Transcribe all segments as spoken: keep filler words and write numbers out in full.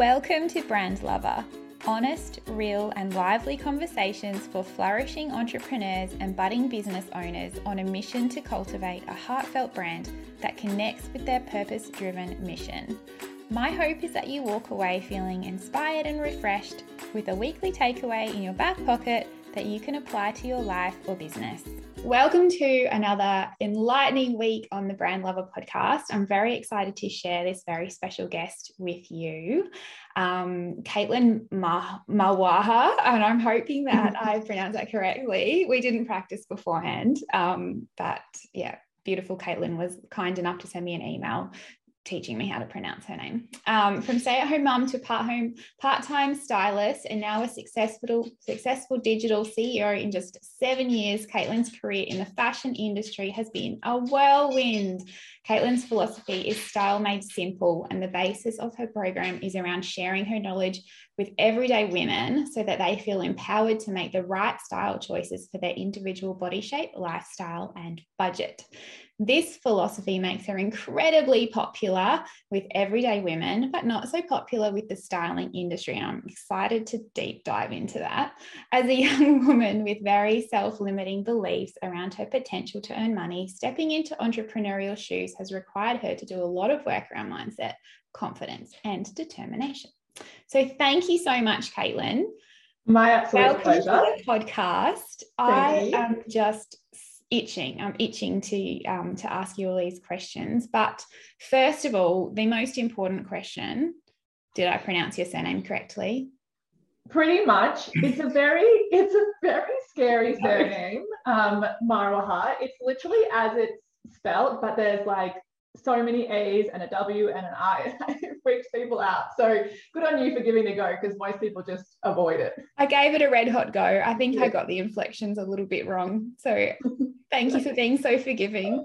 Welcome to Brand Lover, honest, real and lively conversations for flourishing entrepreneurs and budding business owners on a mission to cultivate a heartfelt brand that connects with their purpose-driven mission. My hope is that you walk away feeling inspired and refreshed with a weekly takeaway in your back pocket that you can apply to your life or business. Welcome to another enlightening week on the Brand Lover Podcast. I'm very excited to share this very special guest with you, um, Caitlin Marwaha, and I'm hoping that I pronounced that correctly. We didn't practice beforehand, um, but yeah, beautiful Caitlin was kind enough to send me an email teaching me how to pronounce her name. Um, from stay-at-home mum to part-home, part-time stylist and now a successful, successful digital C E O in just seven years, Caitlin's career in the fashion industry has been a whirlwind. Caitlin's philosophy is style made simple, and the basis of her program is around sharing her knowledge with everyday women so that they feel empowered to make the right style choices for their individual body shape, lifestyle, and budget. This philosophy makes her incredibly popular with everyday women, but not so popular with the styling industry. And I'm excited to deep dive into that. As a young woman with very self-limiting beliefs around her potential to earn money, stepping into entrepreneurial shoes has required her to do a lot of work around mindset, confidence, and determination. So thank you so much, Caitlin. My absolute Welcome pleasure. Welcome to the podcast. Thank I you. am just itching. I'm itching to, um, to ask you all these questions. But first of all, the most important question, did I pronounce your surname correctly? Pretty much. It's a very, it's a very scary surname, um, Marwaha. It's literally as it's spelled, but there's like so many A's and a W and an I. It freaks people out. So good on you for giving it a go, because most people just avoid it. I gave it a red hot go. I think yeah. I got the inflections a little bit wrong. So thank you for being so forgiving.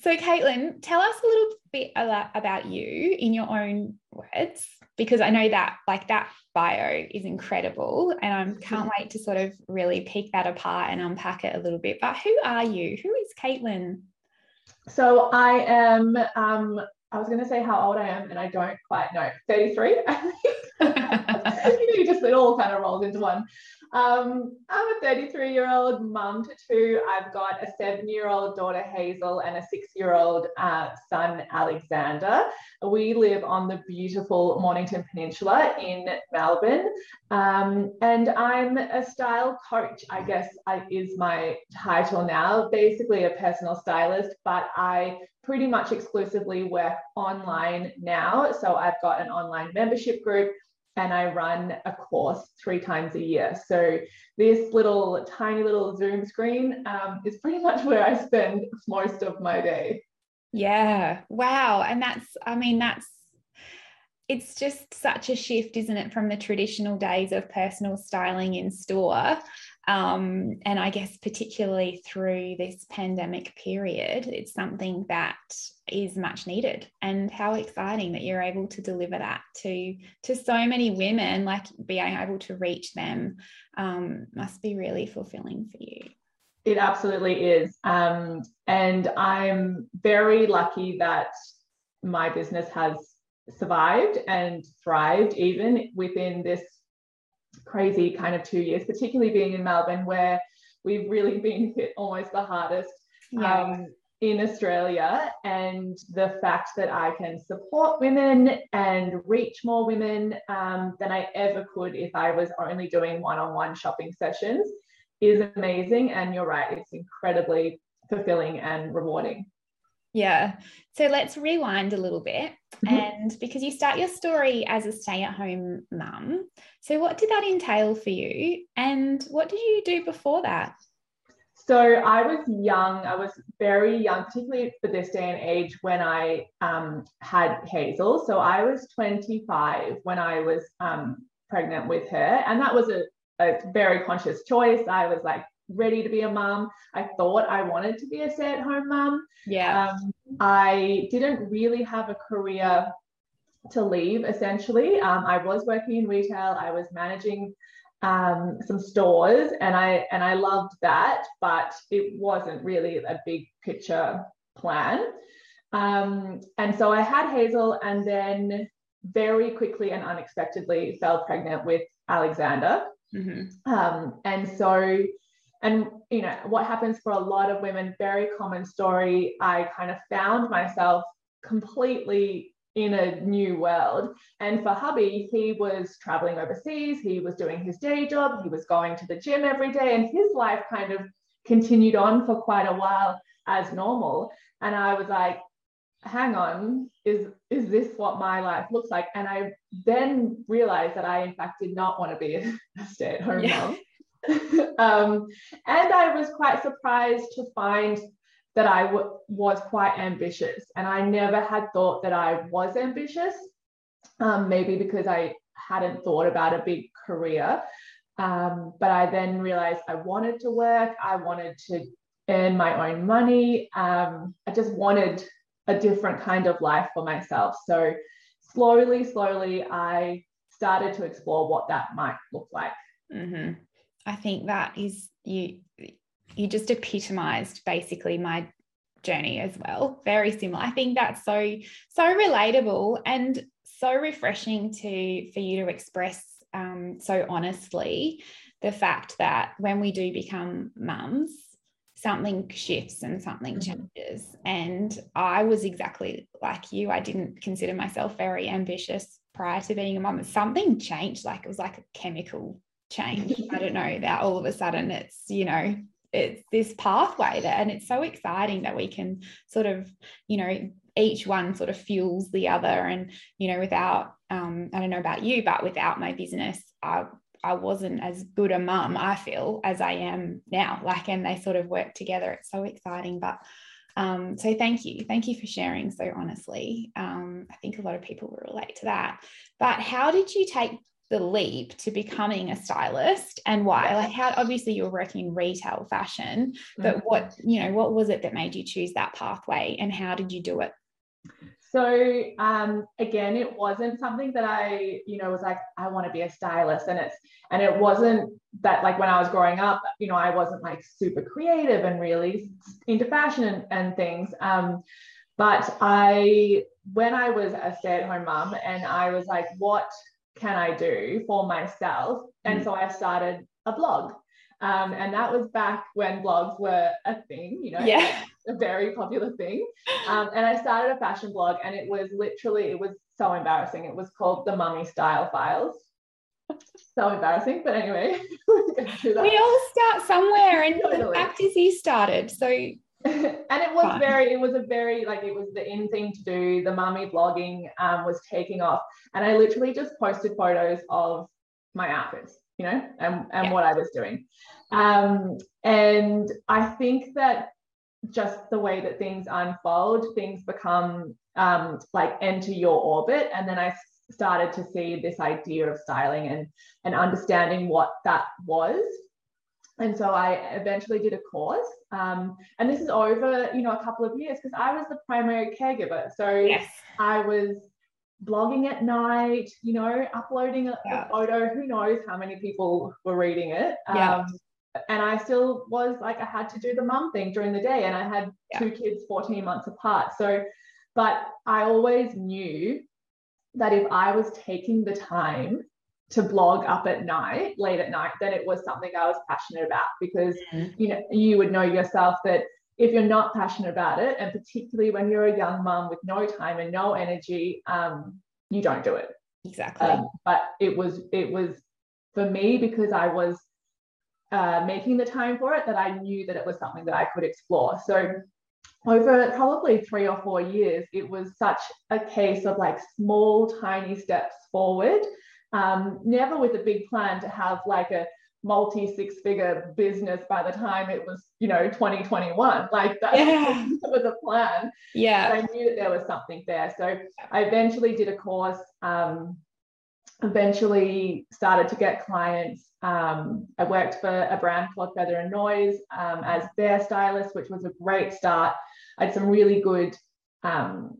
So Caitlin, tell us a little bit about you in your own words, because I know that like that bio is incredible and I can't wait to sort of really pick that apart and unpack it a little bit. But who are you? Who is Caitlin? So I am, um, I was going to say how old I am and I don't quite know, thirty-three, I think. You know, just it all kind of rolls into one. Um, I'm a thirty-three-year-old mum to two. I've got a seven-year-old daughter, Hazel, and a six-year-old uh, son, Alexander. We live on the beautiful Mornington Peninsula in Melbourne. Um, and I'm a style coach, I guess I, is my title now, basically a personal stylist, but I pretty much exclusively work online now. So I've got an online membership group and I run a course three times a year. So this little tiny little Zoom screen um, is pretty much where I spend most of my day. Yeah. Wow. And that's, I mean, that's, it's just such a shift, isn't it, from the traditional days of personal styling in store. Um, and I guess particularly through this pandemic period, it's something that is much needed. And how exciting that you're able to deliver that to, to so many women, like being able to reach them um, must be really fulfilling for you. It absolutely is. Um, and I'm very lucky that my business has survived and thrived even within this crazy kind of two years, particularly being in Melbourne where we've really been hit almost the hardest yeah. um, in Australia. And the fact that I can support women and reach more women um, than I ever could if I was only doing one-on-one shopping sessions is amazing. And you're right, it's incredibly fulfilling and rewarding. Yeah. So let's rewind a little bit. Mm-hmm. And because you start your story as a stay-at-home mum. So what did that entail for you? And what did you do before that? So I was young. I was very young, particularly for this day and age, when I um, had Hazel. So I was twenty-five when I was um, pregnant with her. And that was a, a very conscious choice. I was like, ready to be a mum. I thought I wanted to be a stay-at-home mum. Yeah. Um, I didn't really have a career to leave, essentially. Um, I was working in retail. I was managing um, some stores and I, and I loved that, but it wasn't really a big picture plan. Um, and so I had Hazel and then very quickly and unexpectedly fell pregnant with Alexander. Mm-hmm. Um, and so, and you know, what happens for a lot of women, very common story, I kind of found myself completely in a new world. And for hubby, he was traveling overseas, he was doing his day job, he was going to the gym every day, and his life kind of continued on for quite a while as normal. And I was like, hang on, is is this what my life looks like? And I then realized that I in fact did not want to be a stay-at-home yeah. mom. um, and I was quite surprised to find that I w- was quite ambitious, and I never had thought that I was ambitious, um, maybe because I hadn't thought about a big career. Um, but I then realized I wanted to work, I wanted to earn my own money, um, I just wanted a different kind of life for myself. So slowly, slowly, I started to explore what that might look like. Mm-hmm. I think that is, you you just epitomized basically my journey as well. Very similar. I think that's so, so relatable and so refreshing to, for you to express um, so honestly, the fact that when we do become mums, something shifts and something changes. And I was exactly like you. I didn't consider myself very ambitious prior to being a mum. Something changed. Like it was like a chemical change. I don't know, that all of a sudden it's, you know, it's this pathway that, and it's so exciting that we can sort of, you know, each one sort of fuels the other. And, you know, without, um, I don't know about you, but without my business, I I wasn't as good a mum, I feel, as I am now, like, and they sort of work together. It's so exciting. But um, so thank you. Thank you for sharing so honestly. Um, I think a lot of people will relate to that. But how did you take the leap to becoming a stylist, and why? Like, how, obviously you were working in retail fashion, but mm-hmm. what, you know, what was it that made you choose that pathway, and how did you do it? So um, again, it wasn't something that I, you know, was like, I want to be a stylist. And it's, and it wasn't that, like, when I was growing up, you know, I wasn't like super creative and really into fashion and, and things. Um, but I, when I was a stay-at-home mum, and I was like, what can I do for myself? And mm-hmm. so I started a blog. Um, and that was back when blogs were a thing, you know, yeah. a very popular thing. Um, and I started a fashion blog, and it was literally, it was so embarrassing. It was called The Mummy Style Files. So embarrassing, but anyway. We all start somewhere, and totally. The fact is you started, so. And it was Fun. very, it was a very, like, it was the in thing to do. The mummy blogging um, was taking off, and I literally just posted photos of my outfits, you know, and, and yeah. what I was doing. Um, and I think that just the way that things unfold, things become um, like enter your orbit. And then I started to see this idea of styling and, and understanding what that was. And so I eventually did a course. Um, and this is over, you know, a couple of years, because I was the primary caregiver. So yes. I was blogging at night, you know, uploading a, yeah. a photo, who knows how many people were reading it. Um, yeah. And I still was like, I had to do the mum thing during the day. And I had yeah. two kids fourteen months apart. So, but I always knew that if I was taking the time to blog up at night, late at night, then it was something I was passionate about, because, mm-hmm. you know, you would know yourself that if you're not passionate about it, and particularly when you're a young mum with no time and no energy, um, you don't do it. Exactly. Um, but it was, it was for me, because I was uh, making the time for it, that I knew that it was something that I could explore. So over probably three or four years, it was such a case of like small, tiny steps forward. Um, never with a big plan to have like a multi six-figure business by the time it was, you know, twenty twenty-one. Like that yeah. was a plan. Yeah. But I knew that there was something there. So I eventually did a course, um, eventually started to get clients. Um, I worked for a brand called Feather and Noise um, as their stylist, which was a great start. I had some really good um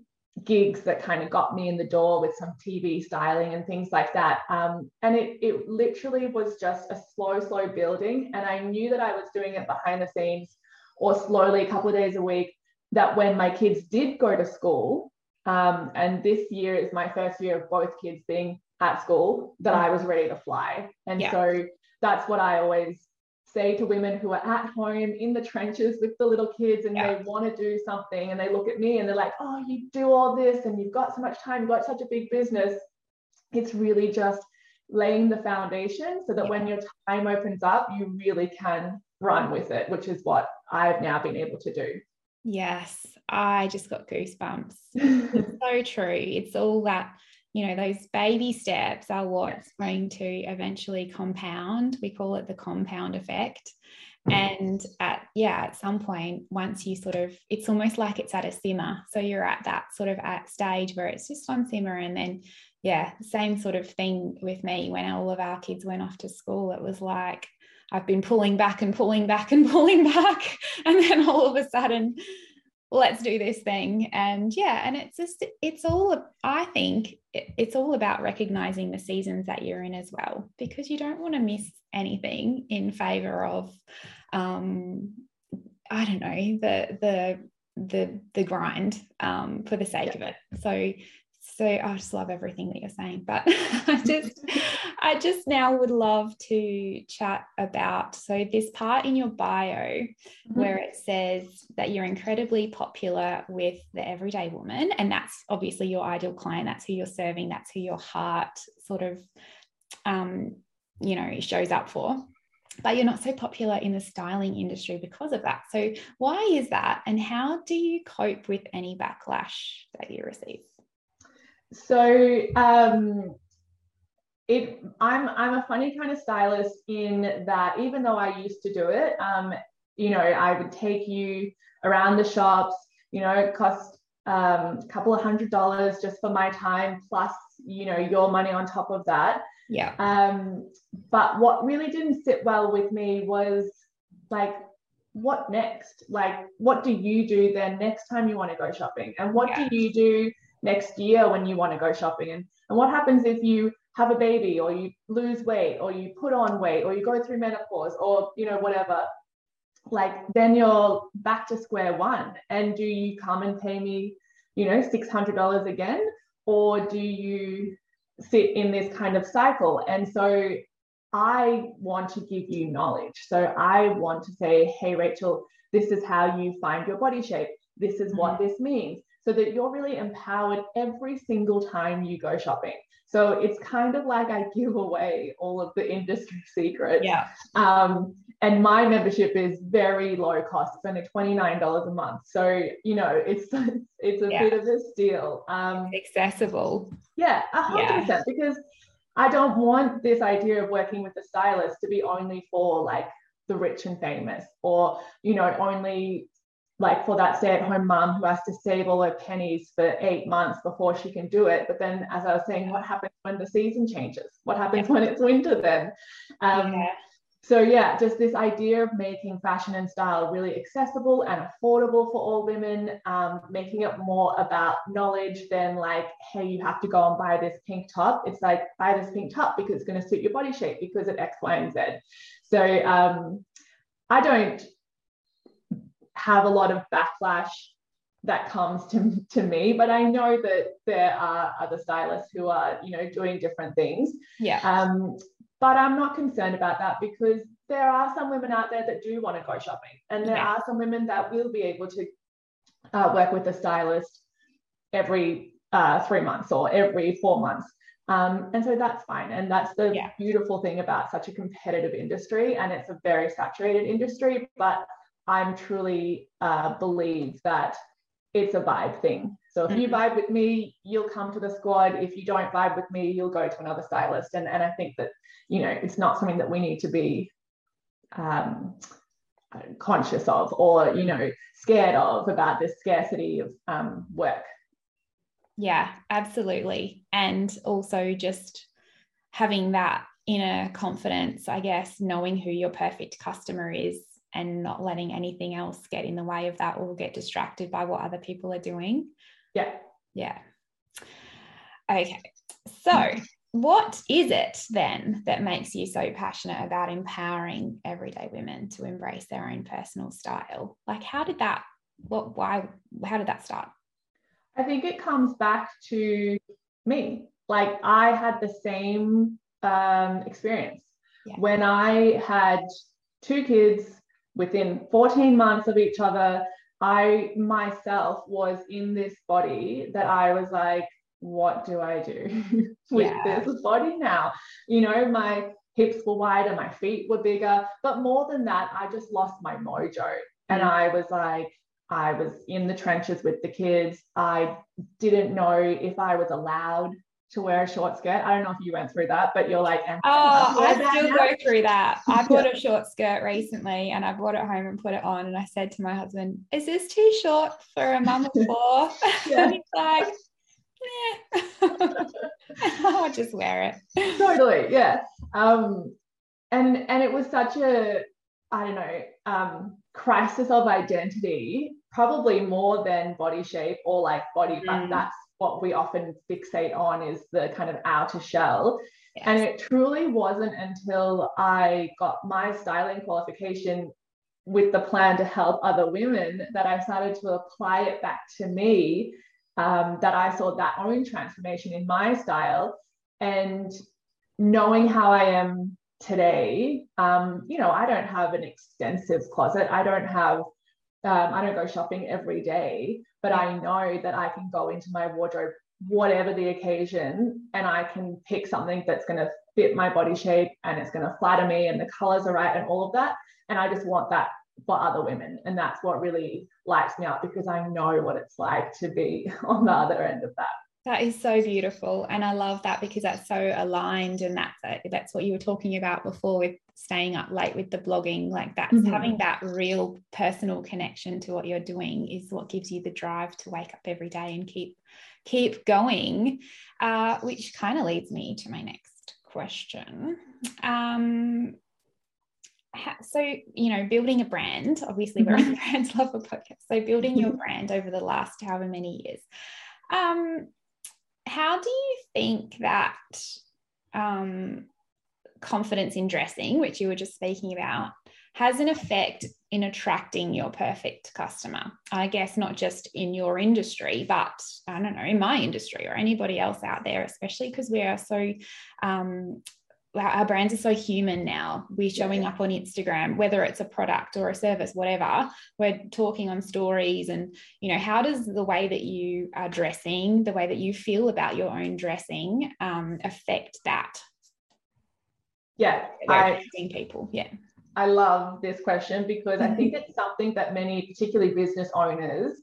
gigs that kind of got me in the door with some T V styling and things like that. Um, and it it literally was just a slow, slow building. And I knew that I was doing it behind the scenes, or slowly a couple of days a week, that when my kids did go to school, Um, and this year is my first year of both kids being at school that I was ready to fly. And yeah. so that's what I always say to women who are at home in the trenches with the little kids and yeah. they want to do something, and they look at me and they're like, oh, you do all this and you've got so much time, you've got such a big business. It's really just laying the foundation so that yeah. when your time opens up, you really can run with it, which is what I've now been able to do. Yes, I just got goosebumps. It's so true. It's all that, you know, those baby steps are what's going to eventually compound. We call it the compound effect. And at, yeah, at some point, once you sort of, it's almost like it's at a simmer. So you're at that sort of at stage where it's just one simmer. And then, yeah, same sort of thing with me. When all of our kids went off to school, it was like, I've been pulling back and pulling back and pulling back. And then all of a sudden, let's do this thing. And yeah, and it's just, it's all, I think it's all about recognizing the seasons that you're in as well, because you don't want to miss anything in favor of, um, I don't know, the, the, the, the grind, um, for the sake yeah. of it. So, so I just love everything that you're saying, but I just, I just now would love to chat about, so this part in your bio mm-hmm. where it says that you're incredibly popular with the everyday woman, and that's obviously your ideal client, that's who you're serving, that's who your heart sort of, um, you know, shows up for, but you're not so popular in the styling industry because of that. So why is that, and how do you cope with any backlash that you receive? So um, it, I'm I'm a funny kind of stylist in that even though I used to do it, um, you know, I would take you around the shops, you know, it cost um, a couple of hundred dollars just for my time plus, you know, your money on top of that. Yeah. Um, but what really didn't sit well with me was like, what next? Like, what do you do then next time you want to go shopping? And what yeah. do you do next year when you want to go shopping? And, and what happens if you have a baby, or you lose weight, or you put on weight, or you go through menopause, or, you know, whatever, like then you're back to square one. And do you come and pay me, you know, six hundred dollars again, or do you sit in this kind of cycle? And so I want to give you knowledge. So I want to say, hey, Rachel, this is how you find your body shape. This is what this means. So that you're really empowered every single time you go shopping. So it's kind of like I give away all of the industry secrets. Yeah. Um, and my membership is very low cost. It's only twenty-nine dollars a month. So, you know, it's it's a yeah. bit of a steal. Um, accessible. Yeah, one hundred percent. Yeah. Because I don't want this idea of working with a stylist to be only for like the rich and famous, or, you know, only like for that stay-at-home mum who has to save all her pennies for eight months before she can do it. But then, as I was saying, what happens when the season changes? What happens yeah. when it's winter then? Um, yeah. So yeah, just this idea of making fashion and style really accessible and affordable for all women, um, making it more about knowledge than like, hey, you have to go and buy this pink top. It's like, buy this pink top because it's going to suit your body shape because of X, Y, and Z. So um, I don't have a lot of backlash that comes to, to me, but I know that there are other stylists who are, you know, doing different things. Yeah. Um, but I'm not concerned about that, because there are some women out there that do want to go shopping, and there yeah. are some women that will be able to uh, work with a stylist every uh, three months or every four months. Um, and so that's fine. And that's the yeah. beautiful thing about such a competitive industry, and it's a very saturated industry, but I'm truly uh, believe that it's a vibe thing. So if you vibe with me, you'll come to the squad. If you don't vibe with me, you'll go to another stylist. And, and I think that, you know, it's not something that we need to be um, conscious of, or, you know, scared of, about this scarcity of um, work. Yeah, absolutely. And also just having that inner confidence, I guess, knowing who your perfect customer is, and not letting anything else get in the way of that, or get distracted by what other people are doing. Yeah. Yeah. Okay. So what is it then that makes you so passionate about empowering everyday women to embrace their own personal style? Like, how did that, what, why, how did that start? I think it comes back to me. Like, I had the same um, experience. Yeah. When I had two kids within fourteen months of each other, I myself was in this body that I was like, what do I do with yeah. this body now? You know, my hips were wider, my feet were bigger, but more than that, I just lost my mojo. Mm-hmm. And I was like, I was in the trenches with the kids. I didn't know if I was allowed to wear a short skirt. I don't know if you went through that, but you're like, oh, I still go through that. I bought a short skirt recently and I brought it home and put it on. And I said to my husband, is this too short for a mum of four? And he's like, yeah, I'll just wear it. Totally. Yeah. Um, and, and it was such a, I don't know, um, crisis of identity, probably more than body shape or like body, mm. but that's what we often fixate on, is the kind of outer shell. Yes. And it truly wasn't until I got my styling qualification with the plan to help other women that I started to apply it back to me, um, that I saw that own transformation in my style. And knowing how I am today, um, you know, I don't have an extensive closet. I don't have, um, I don't go shopping every day, but yeah. I know that I can go into my wardrobe, whatever the occasion, and I can pick something that's going to fit my body shape and it's going to flatter me and the colors are right and all of that. And I just want that for other women. And that's what really lights me up, because I know what it's like to be on the other end of that. That is so beautiful. And I love that, because that's so aligned. And that's, a, that's what you were talking about before with staying up late with the blogging. Like, that's mm-hmm. having that real personal connection to what you're doing is what gives you the drive to wake up every day and keep, keep going, uh, which kind of leads me to my next question. Um, So, you know, building a brand, obviously we're on the Brand Lover podcast. So building your brand over the last however many years, um, how do you think that um, confidence in dressing, which you were just speaking about, has an effect in attracting your perfect customer? I guess not just in your industry, but I don't know, in my industry or anybody else out there, especially because we are so... Um, our brands are so human now. We're showing up on Instagram, whether it's a product or a service, whatever. We're talking on stories, and, you know, how does the way that you are dressing, the way that you feel about your own dressing, um, affect that? Yeah. I, people. Yeah. I love this question, because I think it's something that many, particularly business owners,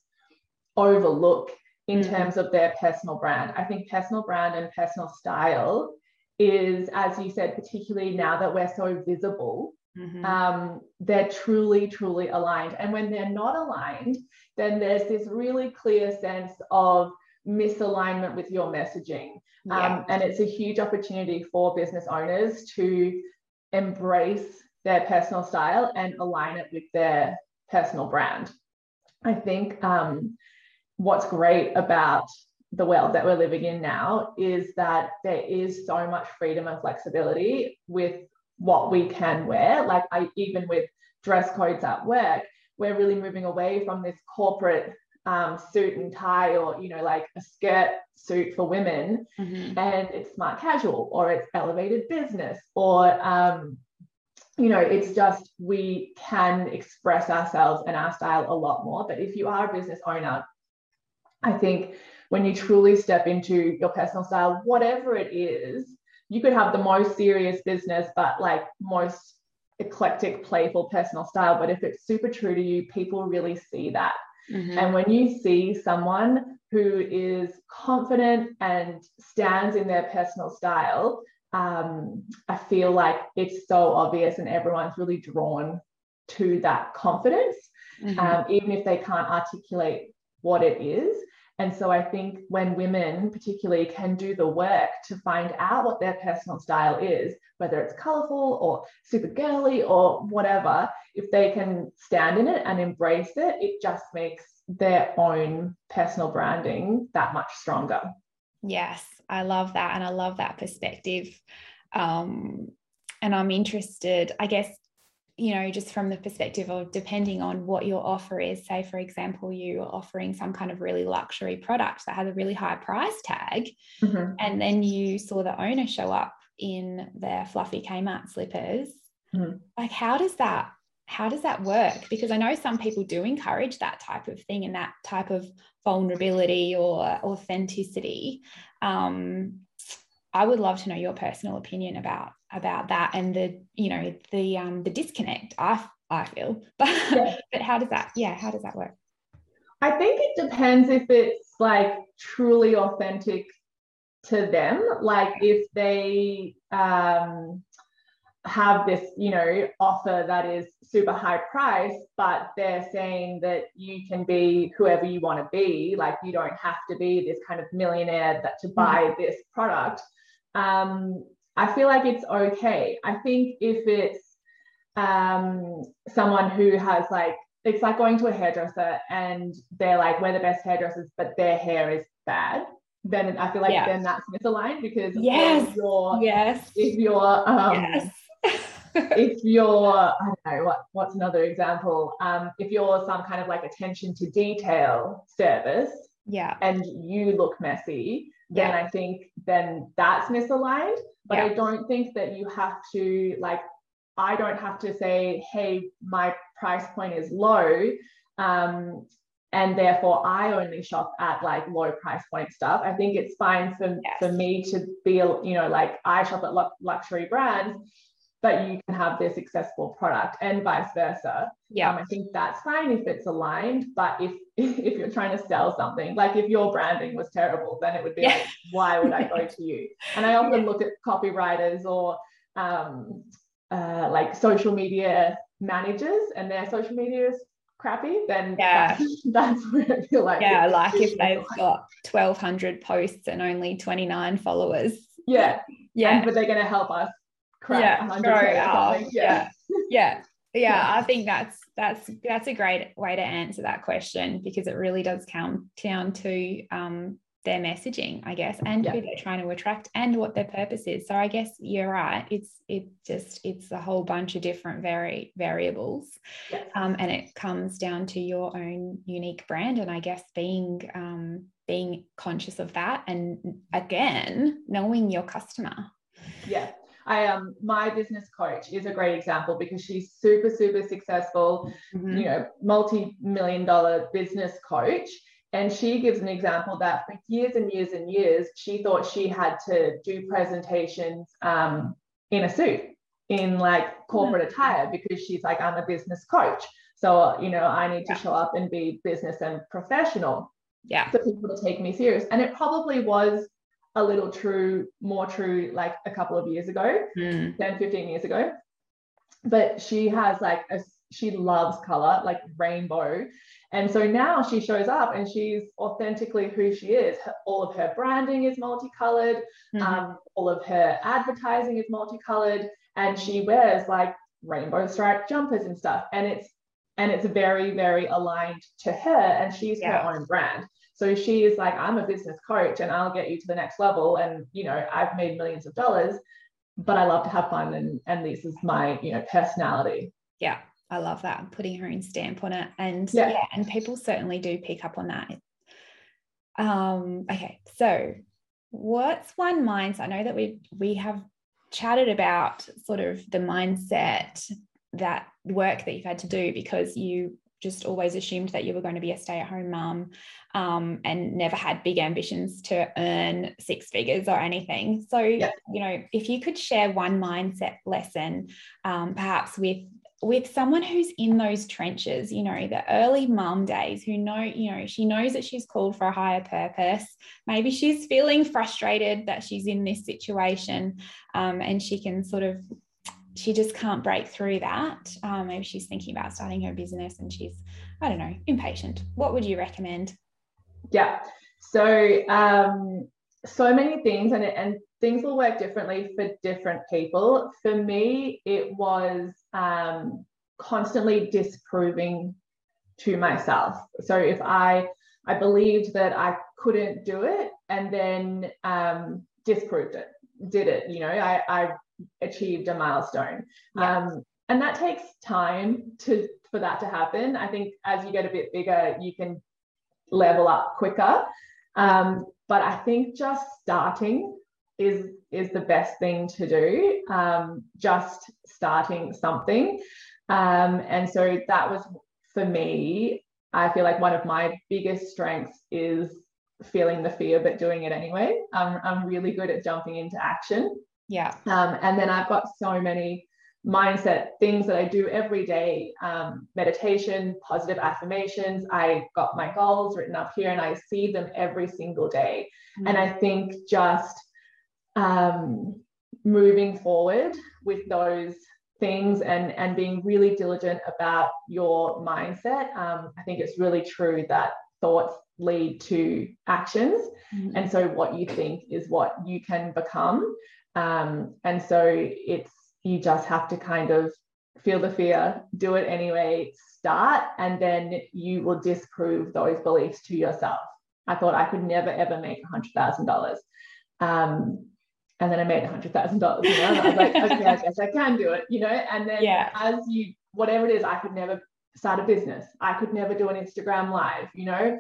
overlook in mm-hmm. terms of their personal brand. I think personal brand and personal style is, as you said, particularly now that we're so visible, mm-hmm. um, they're truly, truly aligned. And when they're not aligned, then there's this really clear sense of misalignment with your messaging. Yeah. Um, and it's a huge opportunity for business owners to embrace their personal style and align it with their personal brand. I think um, what's great about the world that we're living in now is that there is so much freedom and flexibility with what we can wear. Like, I, even with dress codes at work, we're really moving away from this corporate um, suit and tie, or, you know, like a skirt suit for women, mm-hmm. and it's smart casual, or it's elevated business, or, um, you know, it's just, we can express ourselves and our style a lot more. But if you are a business owner, I think when you truly step into your personal style, whatever it is, you could have the most serious business, but like most eclectic, playful personal style. But if it's super true to you, people really see that. Mm-hmm. And when you see someone who is confident and stands in their personal style, um, I feel like it's so obvious, and everyone's really drawn to that confidence, mm-hmm. um, even if they can't articulate what it is. And so I think when women particularly can do the work to find out what their personal style is, whether it's colourful or super girly or whatever, if they can stand in it and embrace it, it just makes their own personal branding that much stronger. Yes, I love that. And I love that perspective. Um, and I'm interested, I guess, you know, just from the perspective of depending on what your offer is. Say, for example, you are offering some kind of really luxury product that has a really high price tag, mm-hmm. and then you saw the owner show up in their fluffy Kmart slippers. Mm-hmm. Like, how does that, how does that work? Because I know some people do encourage that type of thing and that type of vulnerability or authenticity. Um, I would love to know your personal opinion about about that and the, you know, the um the disconnect I I feel. But yeah. but how does that, yeah, how does that work? I think it depends if it's like truly authentic to them, like if they um have this, you know, offer that is super high price, but they're saying that you can be whoever you want to be, like you don't have to be this kind of millionaire that to buy mm. this product. Um, I feel like it's okay. I think if it's um, someone who has like, it's like going to a hairdresser and they're like, we're the best hairdressers, but their hair is bad, then I feel like yeah. then that's misaligned, because yes, if you're, yes, if you're, um, yes. if you're, I don't know, what, what's another example? Um, if you're some kind of like attention to detail service, yeah, and you look messy, then yeah. I think then that's misaligned. But yeah. I don't think that you have to, like, I don't have to say, hey, my price point is low, um, and therefore I only shop at like low price point stuff. I think it's fine for, yes. for me to be, you know, like I shop at lo- luxury brands, but you can have this accessible product, and vice versa. Yeah. Um, I think that's fine if it's aligned, but if, if you're trying to sell something, like if your branding was terrible, then it would be yeah. like, why would I go to you? And I often yeah. look at copywriters or um, uh, like social media managers, and their social media is crappy, then yeah. that's, that's where I feel like. Yeah, like if they've got twelve hundred posts and only twenty-nine followers. Yeah. Yeah. And, but they're going to help us. Yeah, yeah, yeah, yeah, yeah. I think that's that's that's a great way to answer that question, because it really does come down to um, their messaging, I guess, and yeah. who they're trying to attract and what their purpose is. So I guess you're right. It's it just it's a whole bunch of different vari- variables, yes. um, and it comes down to your own unique brand, and I guess being um, being conscious of that, and again, knowing your customer. Yeah. I um my business coach is a great example, because she's super, super successful, mm-hmm. you know, multi-million dollar business coach. And she gives an example that for years and years and years, she thought she had to do presentations um, in a suit, in like corporate attire, because she's like, I'm a business coach. So, you know, I need yeah. to show up and be business and professional. Yeah. For people to take me serious. And it probably was a little true, more true, like a couple of years ago, mm. ten, fifteen years ago. But she has like, a, she loves color, like rainbow. And so now she shows up and she's authentically who she is. Her, all of her branding is multicolored. Mm-hmm. Um, all of her advertising is multicolored. And she wears like rainbow striped jumpers and stuff. And it's, and it's very, very aligned to her, and she's yeah. her own brand. So she is like, I'm a business coach and I'll get you to the next level. And, you know, I've made millions of dollars, but I love to have fun. And, and this is my, you know, personality. Yeah. I love that. I'm putting her own stamp on it. And yeah. yeah, and people certainly do pick up on that. Um, okay. So what's one mindset? I know that we, we have chatted about sort of the mindset, that work that you've had to do, because you just always assumed that you were going to be a stay-at-home mum, um, and never had big ambitions to earn six figures or anything. So, yeah. you know, if you could share one mindset lesson, um, perhaps with with someone who's in those trenches, you know, the early mum days, who know, you know, she knows that she's called for a higher purpose. Maybe she's feeling frustrated that she's in this situation, um, and she can sort of, she just can't break through that. Um, maybe she's thinking about starting her business and she's, I don't know, impatient. What would you recommend? Yeah. So, um, so many things, and, and things will work differently for different people. For me, it was um, constantly disproving to myself. So if I, I believed that I couldn't do it, and then um, disproved it, did it, you know, I, I, achieved a milestone. Yeah. Um, And that takes time to for that to happen. I think as you get a bit bigger, you can level up quicker. Um, but I think just starting is is the best thing to do. Um, just starting something. Um, and so that was, for me, I feel like one of my biggest strengths is feeling the fear, but doing it anyway. Um, I'm really good at jumping into action. Yeah. Um, and then I've got so many mindset things that I do every day, um, meditation, positive affirmations. I got my goals written up here and I see them every single day. Mm-hmm. And I think just um, moving forward with those things and, and being really diligent about your mindset. Um, I think it's really true that thoughts lead to actions. Mm-hmm. And so what you think is what you can become. Um, and so it's, you just have to kind of feel the fear, do it anyway, start, and then you will disprove those beliefs to yourself. I thought I could never, ever make one hundred thousand dollars. Um, and then I made one hundred thousand dollars, you know, and I was like, okay, I guess I can do it, you know, and then yeah. as you, whatever it is, I could never start a business. I could never do an Instagram live, you know,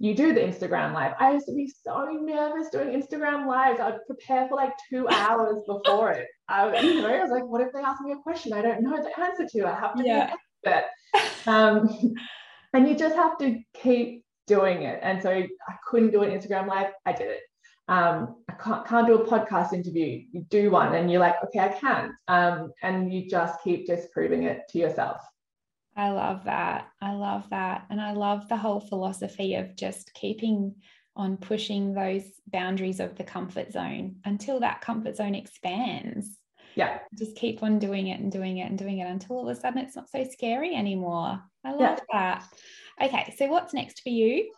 you do the Instagram live. I used to be so nervous doing Instagram lives. I would prepare for like two hours before it. I, you know, I was like, what if they ask me a question I don't know the answer to? I have to yeah. be an expert. Um, and you just have to keep doing it. And so I couldn't do an Instagram live. I did it. Um, I can't, can't do a podcast interview. You do one and you're like, okay, I can. Um, and you just keep disproving it to yourself. I love that. I love that. And I love the whole philosophy of just keeping on pushing those boundaries of the comfort zone until that comfort zone expands. Yeah. Just keep on doing it and doing it and doing it until all of a sudden it's not so scary anymore. I love yeah. that. Okay. So what's next for you?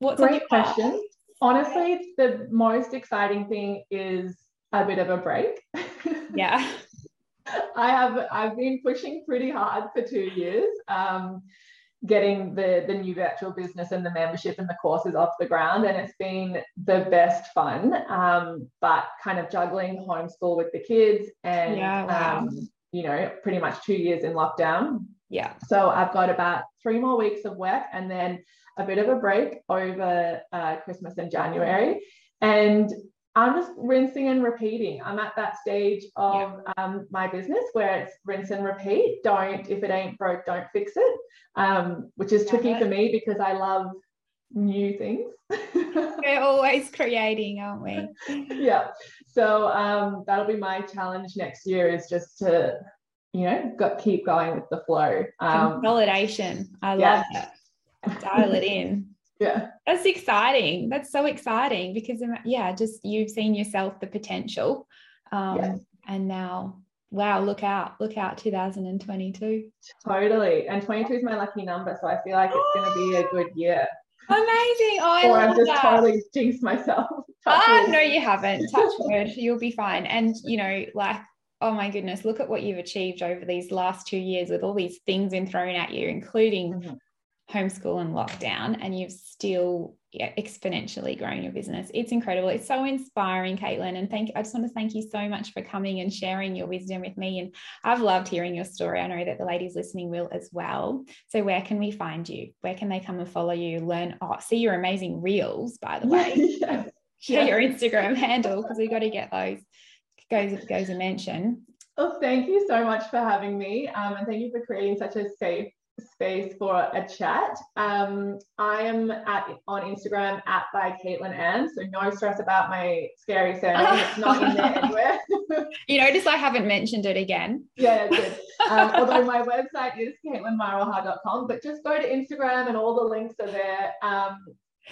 What's Great question. Path? Honestly, the most exciting thing is a bit of a break. Yeah. I have, I've been pushing pretty hard for two years, um, getting the, the new virtual business and the membership and the courses off the ground. And it's been the best fun, um, but kind of juggling homeschool with the kids and, yeah, wow. um, you know, pretty much two years in lockdown. Yeah. So I've got about three more weeks of work and then a bit of a break over uh, Christmas and January. And I'm just rinsing and repeating. I'm at that stage of yeah. um, my business where it's rinse and repeat. Don't, if it ain't broke, don't fix it, um, which is tricky yeah. for me because I love new things. We're always creating, aren't we? Yeah. So um, that'll be my challenge next year, is just to, you know, got, keep going with the flow. Um, Consolidation. I yeah. love it. Dial it in. Yeah. That's exciting. That's so exciting because, yeah, just you've seen yourself the potential. Um, yes. And now, wow, look out, look out two thousand twenty-two. Totally. And twenty-two is my lucky number. So I feel like it's going to be a good year. Amazing. Oh, I or love I've just that. Totally jinxed myself. Touch ah, wood. No, you haven't. Touch wood. You'll be fine. And, you know, like, oh my goodness, look at what you've achieved over these last two years with all these things been thrown at you, including mm-hmm. homeschool and lockdown, and you've still yeah, exponentially grown your business. It's incredible. It's so inspiring, Caitlin. And thank I just want to thank you so much for coming and sharing your wisdom with me. And I've loved hearing your story. I know that the ladies listening will as well. So where can we find you? Where can they come and follow you, learn, oh, see your amazing reels, by the way. yeah. Share yeah. your Instagram handle, because we got to get those. Goes, goes a mention. Well, thank you so much for having me. Um, and thank you for creating such a safe space for a chat. Um, I am at on Instagram at by Caitlin Ann, so no stress about my scary surname. It's not in there anywhere. You notice I haven't mentioned it again. Yeah, good. Um, although my website is caitlin marwaha dot com, but just go to Instagram and all the links are there. Um,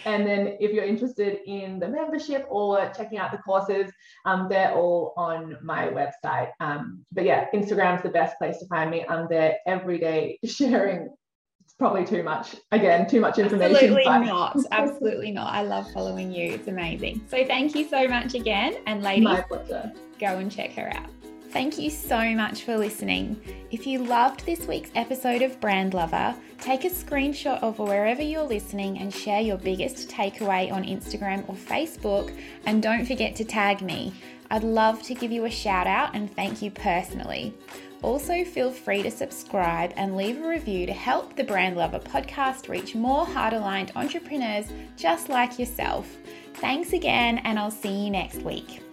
and then if you're interested in the membership or checking out the courses, um, they're all on my website. Um, but yeah, Instagram's the best place to find me. I'm there every day sharing. It's probably too much. Again, too much information. Absolutely but... not. Absolutely not. I love following you. It's amazing. So thank you so much again. And ladies, my pleasure. Go and check her out. Thank you so much for listening. If you loved this week's episode of Brand Lover, take a screenshot of wherever you're listening and share your biggest takeaway on Instagram or Facebook. And don't forget to tag me. I'd love to give you a shout out and thank you personally. Also, feel free to subscribe and leave a review to help the Brand Lover podcast reach more heart-aligned entrepreneurs just like yourself. Thanks again, and I'll see you next week.